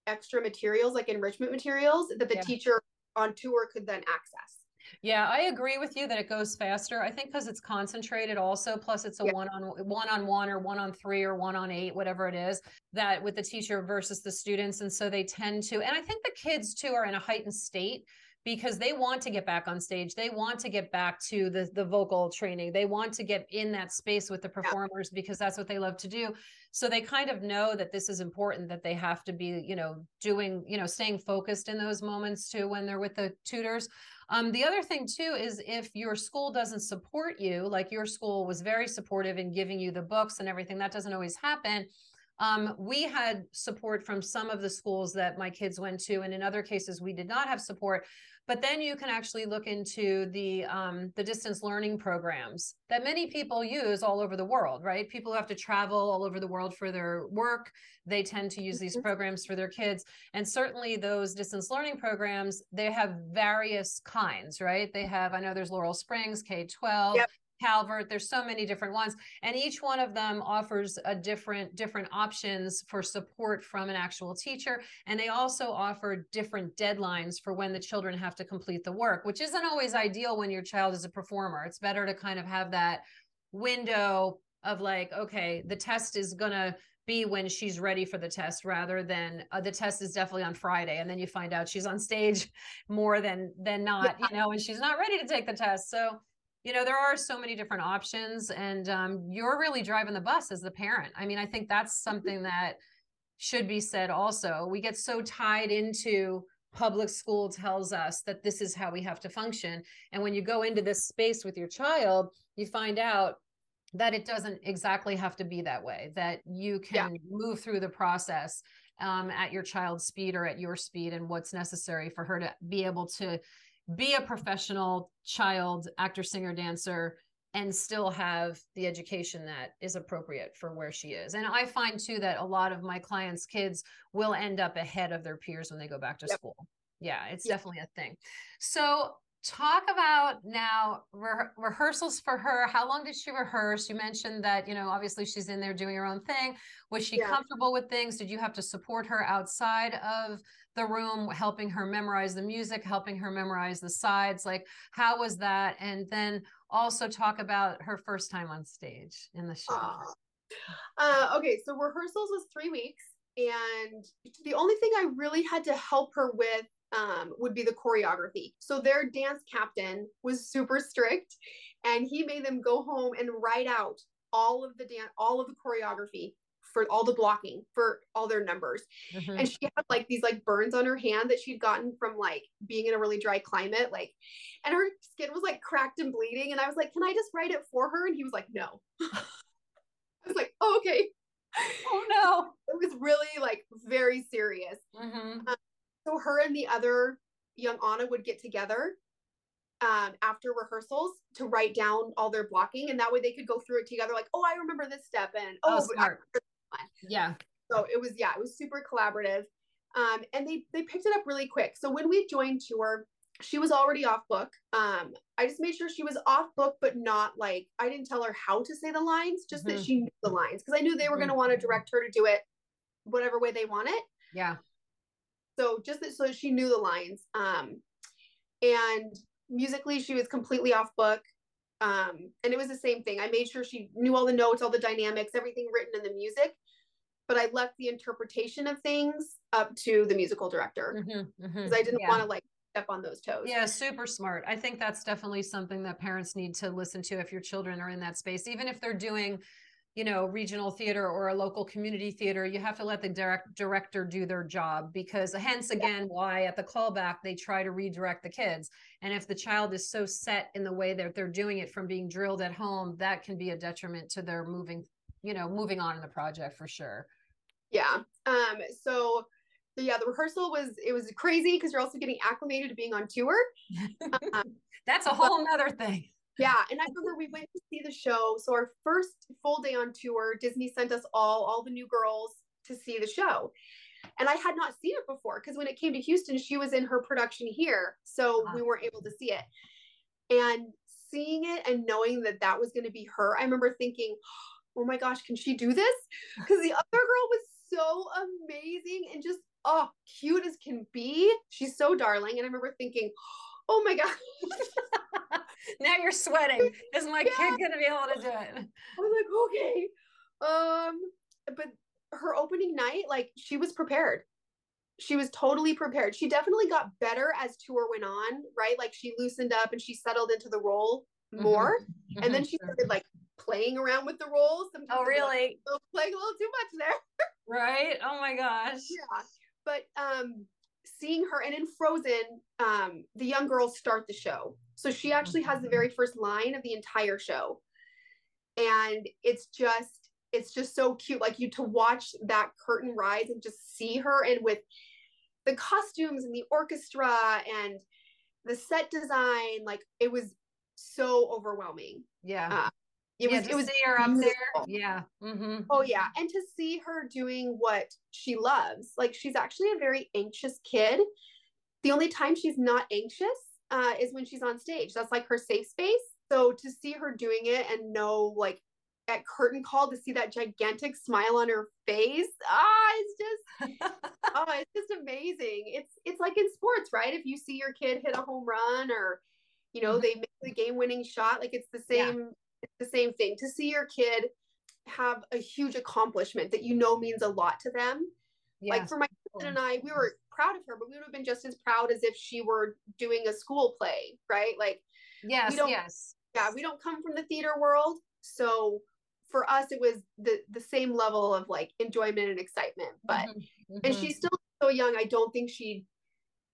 extra materials, like enrichment materials that the teacher on tour could then access. Yeah, I agree with you that it goes faster. I think because it's concentrated also, plus it's a one-on-one or one-on-three or one-on-eight, whatever it is, that with the teacher versus the students. And so they tend to, and I think the kids too are in a heightened state because they want to get back on stage. They want to get back to the vocal training. They want to get in that space with the performers because that's what they love to do. So they kind of know that this is important, that they have to be, you know, doing, you know, staying focused in those moments too, when they're with the tutors. The other thing too, is if your school doesn't support you, like your school was very supportive in giving you the books and everything, that doesn't always happen. We had support from some of the schools that my kids went to, and in other cases, we did not have support. But then you can actually look into the distance learning programs that many people use all over the world, right? People who have to travel all over the world for their work, they tend to use these programs for their kids. And certainly those distance learning programs, they have various kinds, right? They have, I know there's Laurel Springs, K-12, Calvert. There's so many different ones, and each one of them offers a different options for support from an actual teacher. And they also offer different deadlines for when the children have to complete the work, which isn't always ideal when your child is a performer. It's better to kind of have that window of like, okay, the test is going to be when she's ready for the test, rather than the test is definitely on Friday. And then you find out she's on stage more than not, you know, and she's not ready to take the test. So, you know, there are so many different options, and you're really driving the bus as the parent. I mean, I think that's something that should be said also. We get so tied into public school tells us that this is how we have to function. And when you go into this space with your child, you find out that it doesn't exactly have to be that way, that you can move through the process at your child's speed or at your speed, and what's necessary for her to be able to be a professional child actor, singer, dancer, and still have the education that is appropriate for where she is. And I find too that a lot of my clients' kids will end up ahead of their peers when they go back to school. Yeah, it's definitely a thing. So talk about now rehearsals for her. How long did she rehearse? You mentioned that, you know, obviously she's in there doing her own thing. Was she comfortable with things? Did you have to support her outside of the room, helping her memorize the music, helping her memorize the sides? Like, how was that? And then also talk about her first time on stage in the show. Okay, so rehearsals was 3 weeks. And the only thing I really had to help her with would be the choreography. So their dance captain was super strict, and he made them go home and write out all of the dance, all of the choreography for all the blocking for all their numbers. And she had like these like burns on her hand that she'd gotten from like being in a really dry climate, like, and her skin was like cracked and bleeding. And I was like, can I just write it for her? And he was like, no. I was like, oh, okay. Oh no. It was really like very serious. So her and the other young Anna would get together after rehearsals to write down all their blocking. And that way they could go through it together. Like, oh, I remember this step. And smart. Yeah. So it was, it was super collaborative. And they picked it up really quick. So when we joined tour, she was already off book. I just made sure she was off book, but not like, I didn't tell her how to say the lines, just that she knew the lines. Cause I knew they were going to want to direct her to do it whatever way they want it. Yeah. So just that, so she knew the lines, and musically she was completely off book. And it was the same thing. I made sure she knew all the notes, all the dynamics, everything written in the music, but I left the interpretation of things up to the musical director because I didn't want to like step on those toes. Yeah. Super smart. I think that's definitely something that parents need to listen to if your children are in that space, even if they're doing, you know, regional theater or a local community theater. You have to let the director do their job, because hence again, why at the callback, they try to redirect the kids. And if the child is so set in the way that they're doing it from being drilled at home, that can be a detriment to their moving, you know, moving on in the project for sure. Yeah. So the rehearsal was, it was crazy because you're also getting acclimated to being on tour. That's a whole nother thing. Yeah. And I remember we went to see the show. So our first full day on tour, Disney sent us all the new girls to see the show. And I had not seen it before, because when it came to Houston, she was in her production here. So we weren't able to see it. And seeing it and knowing that that was going to be her, I remember thinking, oh my gosh, can she do this? Because the other girl was so amazing and just, oh, cute as can be. She's so darling. And I remember thinking, oh my gosh. Now you're sweating. Is my kid going to be able to do it? I was like, okay. But her opening night, like, she was prepared. She was totally prepared. She definitely got better as tour went on, right? Like, she loosened up and she settled into the role more. And then she started like playing around with the roles. Sometimes really? Like, playing a little too much there. Right? Oh my gosh. Yeah. But seeing her, and in Frozen, the young girls start the show. So she actually has the very first line of the entire show. And it's just so cute. Like, you to watch that curtain rise and just see her, and with the costumes and the orchestra and the set design, like, it was so overwhelming. Yeah. It was see her up there. Yeah. Oh yeah. And to see her doing what she loves, like, she's actually a very anxious kid. The only time she's not anxious is when she's on stage. That's like her safe space. So to see her doing it and know, like, at curtain call, to see that gigantic smile on her face, it's just amazing. It's like in sports, right? If you see your kid hit a home run, or, you know, they make the game-winning shot, like it's the same, it's the same thing. To see your kid have a huge accomplishment that, you know, means a lot to them. Yeah. Like for my husband and I, we were proud of her, but we would have been just as proud as if she were doing a school play, right? Like, we don't come from the theater world. So for us, it was the same level of like enjoyment and excitement, but, and she's still so young. I don't think she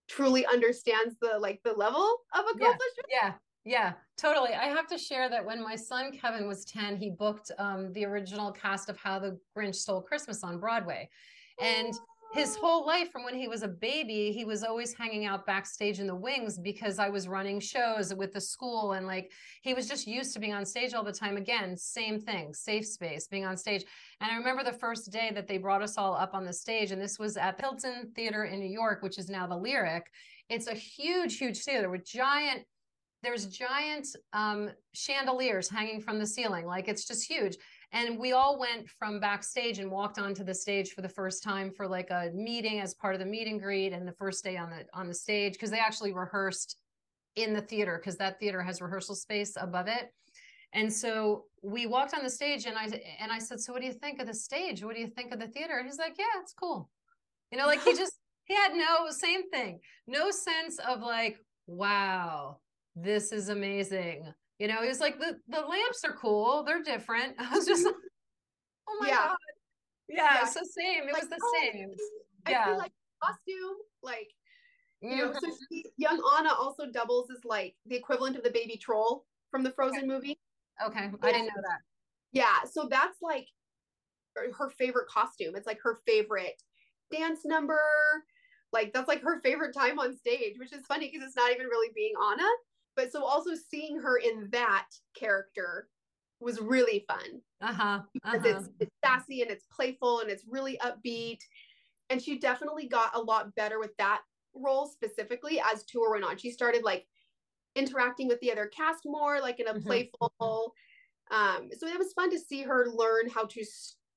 truly understands the level of accomplishment. Yeah, totally. I have to share that when my son Kevin was 10, he booked the original cast of How the Grinch Stole Christmas on Broadway. And his whole life, from when he was a baby, he was always hanging out backstage in the wings, because I was running shows with the school, and like, he was just used to being on stage all the time. Again, same thing, safe space, being on stage. And I remember the first day that they brought us all up on the stage, and this was at Pilton Theater in New York, which is now the Lyric. It's a huge, huge theater with giant chandeliers hanging from the ceiling. Like, it's just huge. And we all went from backstage and walked onto the stage for the first time for like a meeting, as part of the meet and greet, and the first day on the stage, because they actually rehearsed in the theater, because that theater has rehearsal space above it. And so we walked on the stage, and I said, "So what do you think of the stage? What do you think of the theater?" And he's like, "Yeah, it's cool." You know, like he had no sense of like, wow, this is amazing. You know, he was like, the lamps are cool. They're different. I was just like, oh my God. Yeah. It's the same. It was the same. I feel like costume, like, you know, so she, Young Anna also doubles as like the equivalent of the baby troll from the Frozen movie. Okay. Yeah. I didn't know that. Yeah. So that's like her favorite costume. It's like her favorite dance number. Like, that's like her favorite time on stage, which is funny because it's not even really being Anna. But so also seeing her in that character was really fun. It's sassy and it's playful and it's really upbeat. And she definitely got a lot better with that role specifically as tour went on. She started like interacting with the other cast more, like in a playful. So it was fun to see her learn how to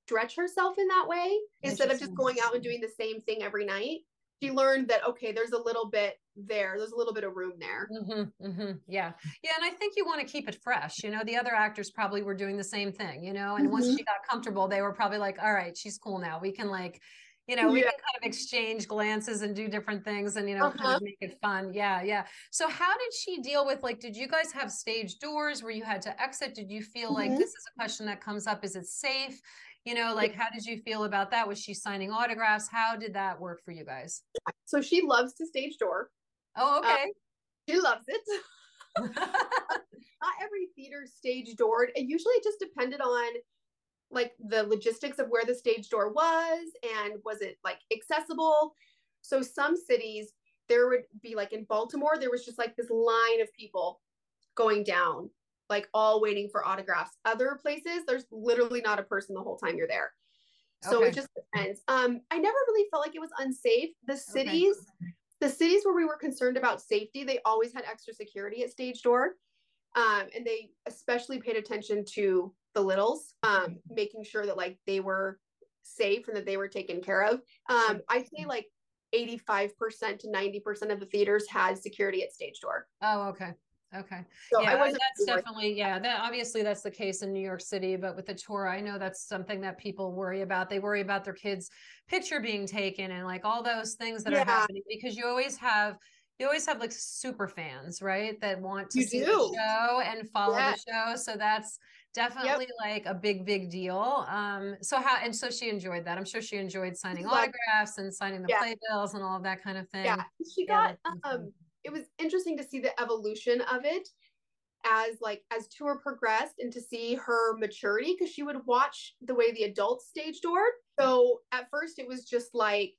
stretch herself in that way, instead of just going out and doing the same thing every night. She learned that, okay, there's a little bit of room there. Yeah. And I think you want to keep it fresh. You know, the other actors probably were doing the same thing, you know, and once she got comfortable, they were probably like, all right, she's cool now. We can like, you know, we can kind of exchange glances and do different things and, you know, kind of make it fun. Yeah. So how did she deal with, like, did you guys have stage doors where you had to exit? Did you feel like this is a question that comes up? Is it safe? You know, like, how did you feel about that? Was she signing autographs? How did that work for you guys? So she loves to stage door. Oh, okay. She loves it. Not every theater stage doored. It usually just depended on like the logistics of where the stage door was, and was it like accessible? So some cities, there would be like in Baltimore, there was just like this line of people going down, like all waiting for autographs. Other places, there's literally not a person the whole time you're there. So it just depends. I never really felt like it was unsafe. The cities where we were concerned about safety, they always had extra security at stage door. And they especially paid attention to the littles, making sure that like they were safe and that they were taken care of. I'd say like 85% to 90% of the theaters had security at stage door. Oh, okay. So yeah, that's definitely, obviously that's the case in New York City, but with the tour, I know that's something that people worry about. They worry about their kids' picture being taken and like all those things that are happening, because you always have like super fans, right? That want to see the show and follow the show. So that's definitely like a big deal. So she enjoyed that. I'm sure she enjoyed signing autographs and signing the playbills and all of that kind of thing. Yeah. She got, it was interesting to see the evolution of it as tour progressed, and to see her maturity, because she would watch the way the adults stage doored. So at first it was just like,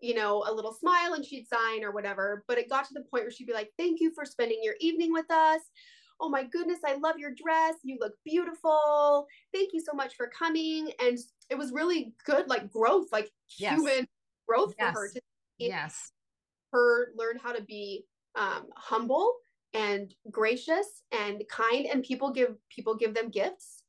you know, a little smile and she'd sign or whatever, but it got to the point where she'd be like, thank you for spending your evening with us. Oh my goodness, I love your dress. You look beautiful. Thank you so much for coming. And it was really good, like growth, like human growth for her to see her learn how to be humble and gracious and kind, and people give them gifts.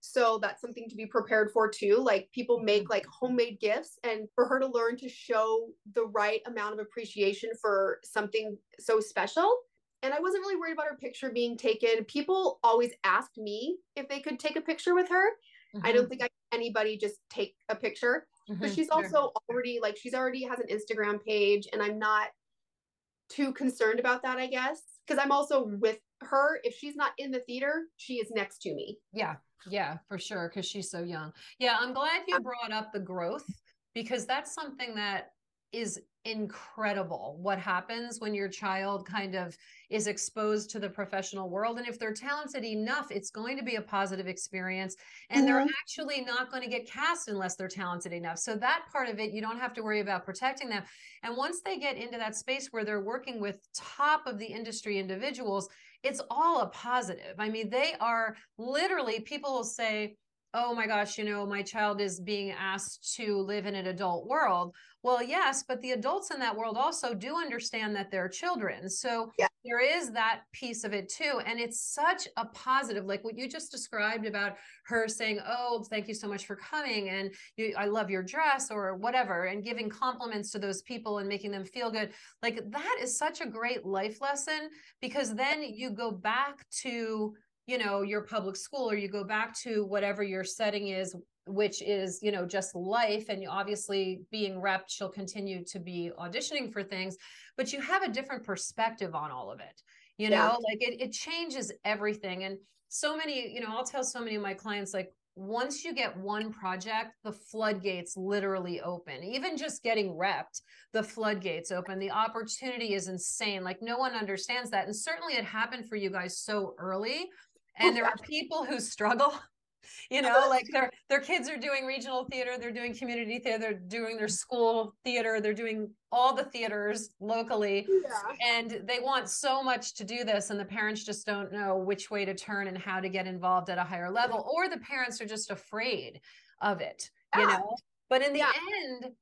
So that's something to be prepared for too. Like, people make like homemade gifts, and for her to learn to show the right amount of appreciation for something so special. And I wasn't really worried about her picture being taken. People always asked me if they could take a picture with her. Mm-hmm. I don't think anybody just take a picture, mm-hmm. but she's also already has an Instagram page, and I'm not too concerned about that, I guess. Cause I'm also with her. If she's not in the theater, she is next to me. Yeah. Yeah, for sure. Cause she's so young. Yeah. I'm glad you brought up the growth, because that's something that is incredible. What happens when your child kind of is exposed to the professional world. And if they're talented enough, it's going to be a positive experience, and mm-hmm. they're actually not going to get cast unless they're talented enough. So that part of it, you don't have to worry about protecting them. And once they get into that space where they're working with top of the industry individuals, it's all a positive. I mean, they are literally, people will say, oh my gosh, you know, my child is being asked to live in an adult world. Well, yes, but the adults in that world also do understand that they're children. So yeah. There is that piece of it too. And it's such a positive, like what you just described about her saying, oh, thank you so much for coming. And I love your dress or whatever, and giving compliments to those people and making them feel good. Like, that is such a great life lesson, because then you go back to, you know, your public school, or you go back to whatever your setting is, which is, you know, just life. And obviously being repped, she'll continue to be auditioning for things, but you have a different perspective on all of it. You know, yeah. Like it changes everything. And so many, you know, I'll tell so many of my clients, like, once you get one project, the floodgates literally open. Even just getting repped, the floodgates open. The opportunity is insane. Like, no one understands that. And certainly it happened for you guys so early. And there are people who struggle, you know, like their kids are doing regional theater, they're doing community theater, they're doing their school theater, they're doing all the theaters locally, yeah. And they want so much to do this, and the parents just don't know which way to turn and how to get involved at a higher level, or the parents are just afraid of it, yeah. You know, but in the yeah. end,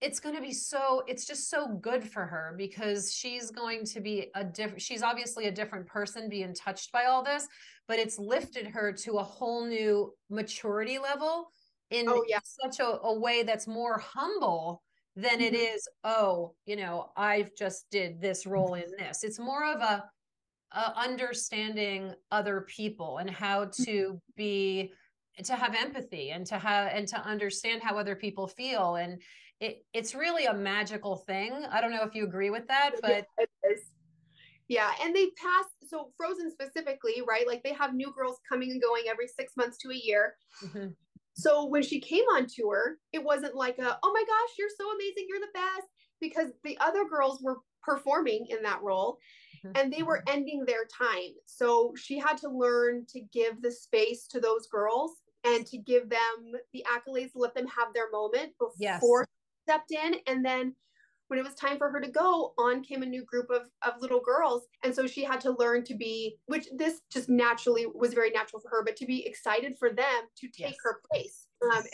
it's going to be it's just so good for her, because she's going to be she's obviously a different person being touched by all this, but it's lifted her to a whole new maturity level in oh, yeah. such a way that's more humble than mm-hmm. it is, oh, you know, I've just did this role in this. It's more of a understanding other people and how to be, to have empathy and to understand how other people feel. And it's really a magical thing. I don't know if you agree with that, but yeah, it is. Yeah. And they pass. So Frozen specifically, right? Like, they have new girls coming and going every 6 months to a year. Mm-hmm. So when she came on tour, it wasn't like oh my gosh, you're so amazing, you're the best, because the other girls were performing in that role and they were ending their time. So she had to learn to give the space to those girls and to give them the accolades, let them have their moment before yes. she stepped in. And then when it was time for her to go, on came a new group of little girls. And so she had to learn to be, which this just naturally was very natural for her, but to be excited for them to take yes. her place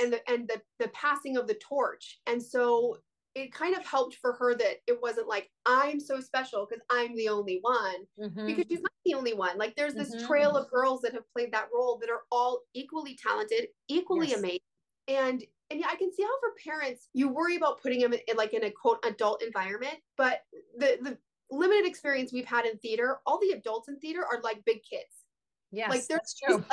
and the passing of the torch. And so it kind of helped for her that it wasn't like, I'm so special because I'm the only one, mm-hmm. because she's not the only one. Like, there's this mm-hmm. trail of girls that have played that role that are all equally talented, equally yes. amazing. And yeah, I can see how for parents, you worry about putting them in a quote adult environment, but the limited experience we've had in theater, all the adults in theater are like big kids. Yes, like there's true.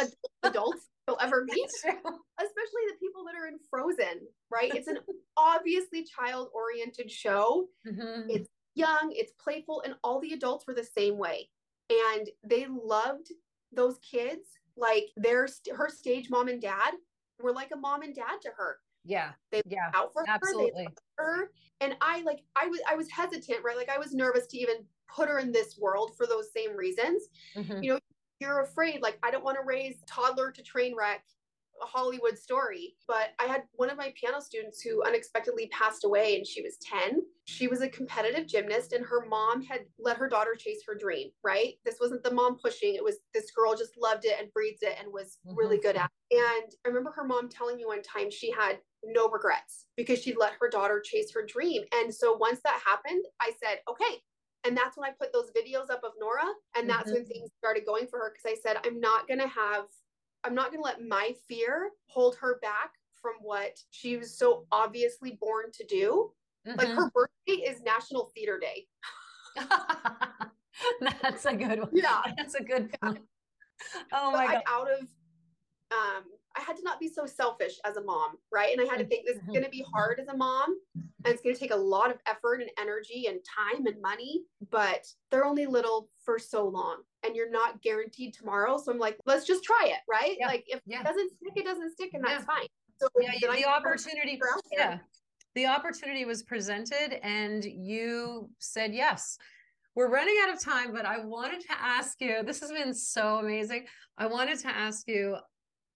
Adults you'll ever meet, especially the people that are in Frozen, right? It's an obviously child-oriented show. Mm-hmm. It's young, it's playful, and all the adults were the same way. And they loved those kids. Like her stage mom and dad were like a mom and dad to her. Yeah. They looked yeah, out for absolutely. Her. They loved her. And I was hesitant, right? Like, I was nervous to even put her in this world for those same reasons. Mm-hmm. You know, you're afraid, like, I don't want to raise toddler to train wreck, a Hollywood story. But I had one of my piano students who unexpectedly passed away, and she was 10. She was a competitive gymnast, and her mom had let her daughter chase her dream, right? This wasn't the mom pushing. It was this girl just loved it and breathed it and was mm-hmm. really good at it. And I remember her mom telling me one time she had no regrets because she let her daughter chase her dream. And so once that happened, I said, okay. And that's when I put those videos up of Norah. And that's when things started going for her. Cause I said, I'm not going to let my fear hold her back from what she was so obviously born to do. Like her birthday is National Theater Day. That's a good one. Yeah. That's a good one. Oh my God. I had to not be so selfish as a mom, right? And I had to think this is going to be hard as a mom, and it's going to take a lot of effort and energy and time and money, but they're only little for so long and you're not guaranteed tomorrow. So I'm like, let's just try it, right? Yeah. Like if it doesn't stick, it doesn't stick, and that's fine. So the opportunity was presented and you said yes. We're running out of time, but I wanted to ask you, this has been so amazing. I wanted to ask you,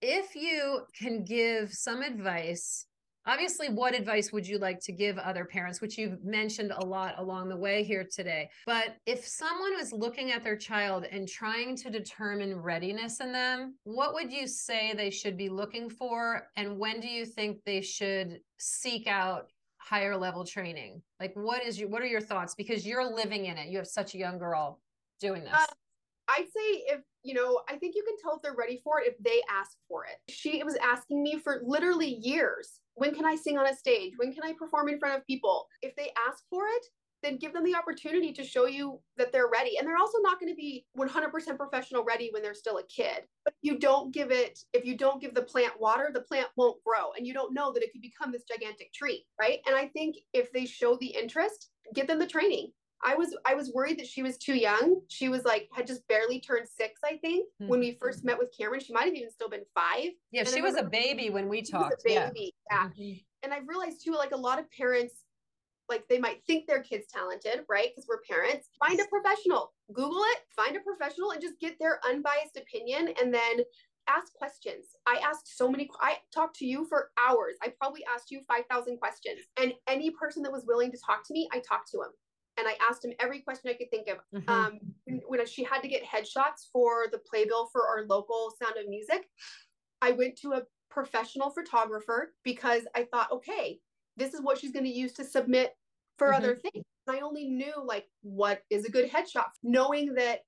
if you can give some advice, obviously, what advice would you like to give other parents, which you've mentioned a lot along the way here today? But if someone was looking at their child and trying to determine readiness in them, what would you say they should be looking for? And when do you think they should seek out higher level training? Like, what are your thoughts? Because you're living in it. You have such a young girl doing this. I'd say if, I think you can tell if they're ready for it if they ask for it. She was asking me for literally years. When can I sing on a stage? When can I perform in front of people? If they ask for it, then give them the opportunity to show you that they're ready. And they're also not going to be 100% professional ready when they're still a kid. But if you don't give the plant water, the plant won't grow. And you don't know that it could become this gigantic tree, right? And I think if they show the interest, get them the training. I was worried that she was too young. She was had just barely turned 6, I think, when we first met with Cameron. She might have even still been 5. Yeah, she was a baby when we talked. She was a baby, yeah. And I've realized too, a lot of parents, they might think their kid's talented, right? Because we're parents. Find a professional. Google it, find a professional, and just get their unbiased opinion, and then ask questions. I talked to you for hours. I probably asked you 5,000 questions. And any person that was willing to talk to me, I talked to him. And I asked him every question I could think of. When she had to get headshots for the playbill for our local Sound of Music, I went to a professional photographer because I thought, okay, this is what she's going to use to submit for other things. And I only knew what is a good headshot, knowing that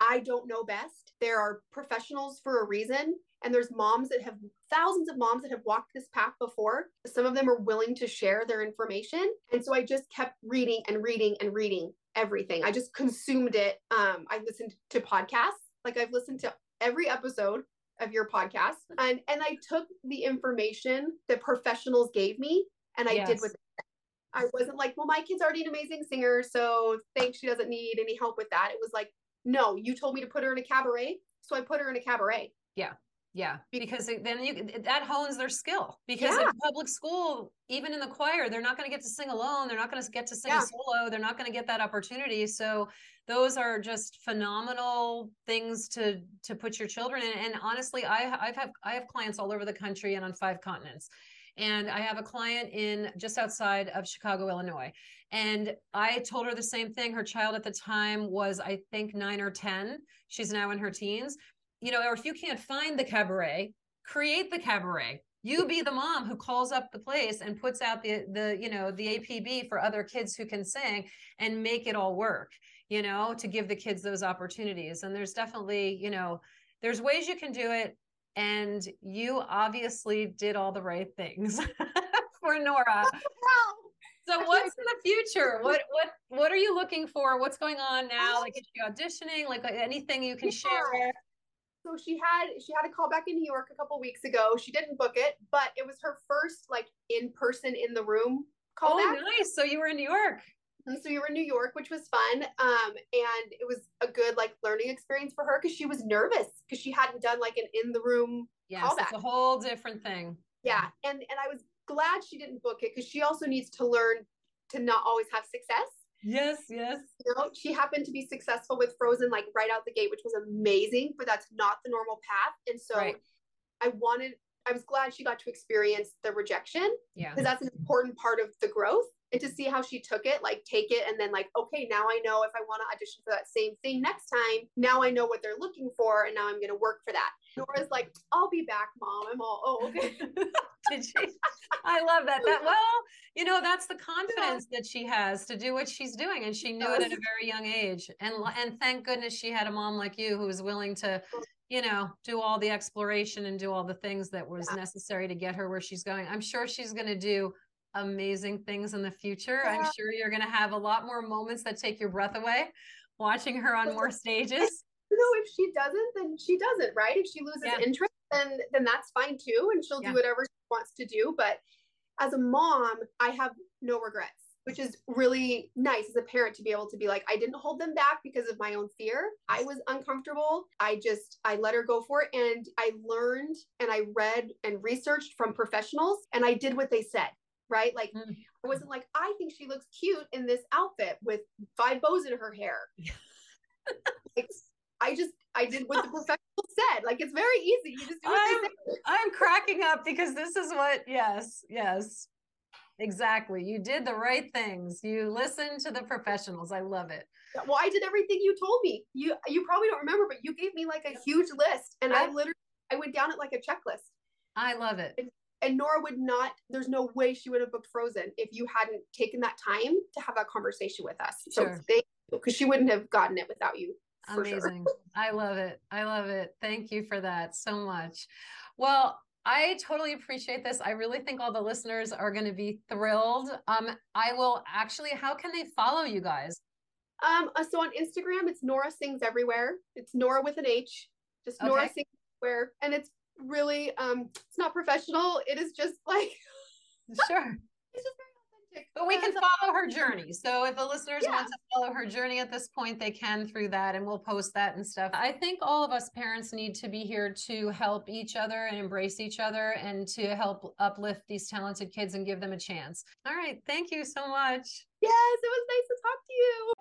I don't know best. There are professionals for a reason. And there's thousands of moms that have walked this path before. Some of them are willing to share their information. And so I just kept reading and reading and reading everything. I just consumed it. I listened to podcasts. I've listened to every episode of your podcast. And I took the information that professionals gave me and I did with it. I wasn't well, my kid's already an amazing singer, so thanks, she doesn't need any help with that. It was no, you told me to put her in a cabaret. So I put her in a cabaret. Yeah. Yeah, because then that hones their skill. Because in public school, even in the choir, they're not going to get to sing alone. They're not going to get to sing a solo. They're not going to get that opportunity. So those are just phenomenal things to put your children in. And honestly, I have clients all over the country and on 5 continents. And I have a client in just outside of Chicago, Illinois. And I told her the same thing. Her child at the time was, I think, 9 or 10. She's now in her teens. Or if you can't find the cabaret, create the cabaret. You be the mom who calls up the place and puts out the APB for other kids who can sing and make it all work, to give the kids those opportunities. And there's definitely, there's ways you can do it. And you obviously did all the right things for Norah. So what's in the future? What are you looking for? What's going on now? Is she auditioning? Anything you can share? So she had a call back in New York a couple weeks ago. She didn't book it, but it was her first in person in the room call back. Oh, nice. So you were in New York. And so you were in New York, which was fun. And it was a good learning experience for her because she was nervous because she hadn't done an in the room call back. It's a whole different thing. Yeah. And I was glad she didn't book it because she also needs to learn to not always have success. Yes, yes. She happened to be successful with Frozen, right out the gate, which was amazing, but that's not the normal path. And so I wanted I was glad she got to experience the rejection, because that's an important part of the growth, and to see how she took it, like take it and then like, okay, now I know if I want to audition for that same thing next time, now I know what they're looking for and now I'm going to work for that. Nora's like, I'll be back, Mom. I'm all, oh, okay. Did she? I love that. Well, you know, that's the confidence that she has to do what she's doing. And she knew it at a very young age. And thank goodness she had a mom like you who was willing to, you know, do all the exploration and do all the things that was necessary to get her where she's going. I'm sure she's going to do amazing things in the future. Yeah. I'm sure you're going to have a lot more moments that take your breath away, watching her on more stages. You know, if she doesn't, then she doesn't, right? If she loses interest, then that's fine too. And she'll do whatever she wants to do. But as a mom, I have no regrets, which is really nice as a parent to be able to be like, I didn't hold them back because of my own fear. I was uncomfortable. I let her go for it. And I learned and I read and researched from professionals and I did what they said. Right? Like I wasn't like, I think she looks cute in this outfit with 5 bows in her hair. Like, I did what the professional said. Like, it's very easy. You just do what they said. I'm cracking up because this is what, yes, exactly. You did the right things. You listened to the professionals. I love it. Well, I did everything you told me. You probably don't remember, but you gave me like a huge list and I went down it like a checklist. I love it. And Norah would not, there's no way she would have booked Frozen if you hadn't taken that time to have that conversation with us. Sure. So thank you, because she wouldn't have gotten it without you. Amazing. Sure. I love it. I love it. Thank you for that so much. Well, I totally appreciate this. I really think all the listeners are going to be thrilled. I will actually, how can they follow you guys? So on Instagram, it's Norah Sings Everywhere. It's Norah with an H, just Norah Sings Everywhere. And it's really, it's not professional. It is just like, sure. It's just very authentic. But we can follow her journey. So if the listeners want to follow her journey at this point, they can through that, and we'll post that and stuff. I think all of us parents need to be here to help each other and embrace each other and to help uplift these talented kids and give them a chance. All right. Thank you so much. Yes. It was nice to talk to you.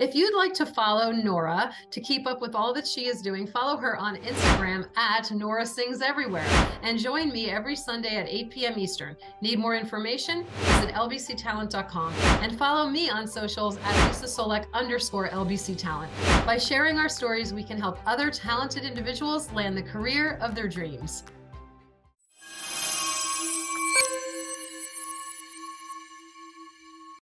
If you'd like to follow Norah to keep up with all that she is doing, follow her on Instagram at Norah Sings Everywhere and join me every Sunday at 8 p.m. Eastern. Need more information? Visit lbctalent.com and follow me on socials at Leesa_Csolak_LBC Talent. By sharing our stories, we can help other talented individuals land the career of their dreams.